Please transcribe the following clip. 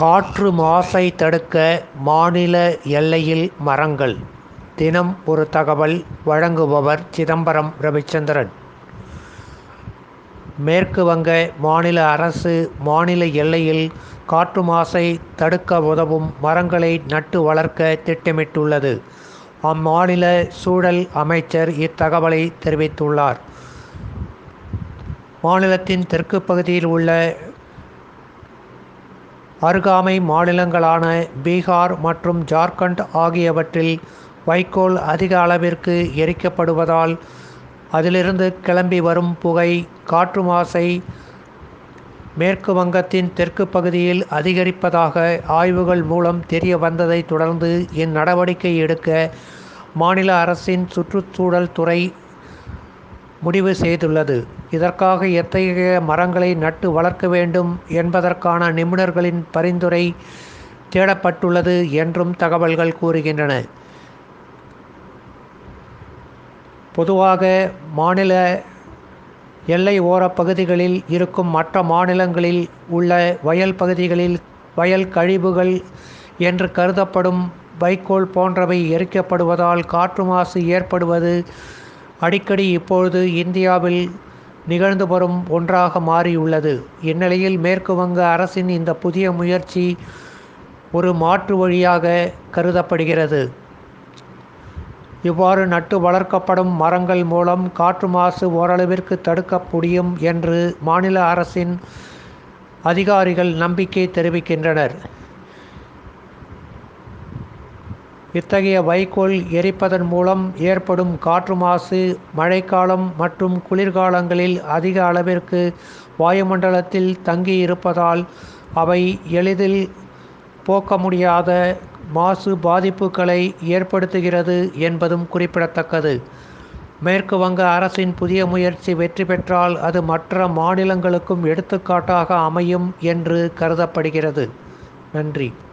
காற்று மாசை தடுக்க மாநில எல்லையில் மரங்கள். தினம் ஒரு தகவல். வழங்குபவர் சிதம்பரம் ரவிச்சந்திரன். மேற்கு வங்க மாநில அரசு மாநில எல்லையில் காற்று மாசை தடுக்க உதவும் மரங்களை நட்டு வளர்க்க திட்டமிட்டுள்ளது. அம்மாநில சூழல் அமைச்சர் இத்தகவலை தெரிவித்துள்ளார். மாநிலத்தின் தெற்கு பகுதியில் உள்ள அருகாமை மாநிலங்களான பீகார் மற்றும் ஜார்க்கண்ட் ஆகியவற்றில் வைக்கோல் அதிக அளவிற்கு எரிக்கப்படுவதால் அதிலிருந்து கிளம்பி வரும் புகை காற்று மாசை மேற்கு வங்கத்தின் தெற்கு பகுதியில் அதிகரிப்பதாக ஆய்வுகள் மூலம் தெரிய வந்ததை தொடர்ந்து இந்நடவடிக்கை எடுக்க மாநில அரசின் சுற்றுச்சூழல் துறை முடிவு செய்துள்ளது. இதற்காக எத்தகைய மரங்களை நட்டு வளர்க்க வேண்டும் என்பதற்கான நிபுணர்களின் பரிந்துரை தேடப்பட்டுள்ளது என்றும் தகவல்கள் கூறுகின்றன. பொதுவாக மாநில எல்லை ஓரப் பகுதிகளில் இருக்கும் மற்ற மாநிலங்களில் உள்ள வயல் பகுதிகளில் வயல் கழிவுகள் என்று கருதப்படும் வைக்கோல் போன்றவை எரிக்கப்படுவதால் காற்று மாசு ஏற்படுவது அடிக்கடி இப்பொழுது இந்தியாவில் நிகழ்ந்து வரும் ஒன்றாக மாறியுள்ளது. இந்நிலையில் மேற்கு வங்க அரசின் இந்த புதிய முயற்சி ஒரு மாற்று வழியாக கருதப்படுகிறது. இவ்வாறு நட்டு வளர்க்கப்படும் மரங்கள் மூலம் காற்று மாசு ஓரளவிற்கு தடுக்க முடியும் என்று மாநில அரசின் அதிகாரிகள் நம்பிக்கை தெரிவிக்கின்றனர். இத்தகைய வைக்கோல் எரிப்பதன் மூலம் ஏற்படும் காற்று மாசு மழைக்காலம் மற்றும் குளிர்காலங்களில் அதிக அளவிற்கு வாயுமண்டலத்தில் தங்கியிருப்பதால் அவை எளிதில் போக்க முடியாத மாசு பாதிப்புகளை ஏற்படுத்துகிறது என்பதும் குறிப்பிடத்தக்கது. மேற்கு வங்க அரசின் புதிய முயற்சி வெற்றி பெற்றால் அது மற்ற மாநிலங்களுக்கும் எடுத்துக்காட்டாக அமையும் என்று கருதப்படுகிறது. நன்றி.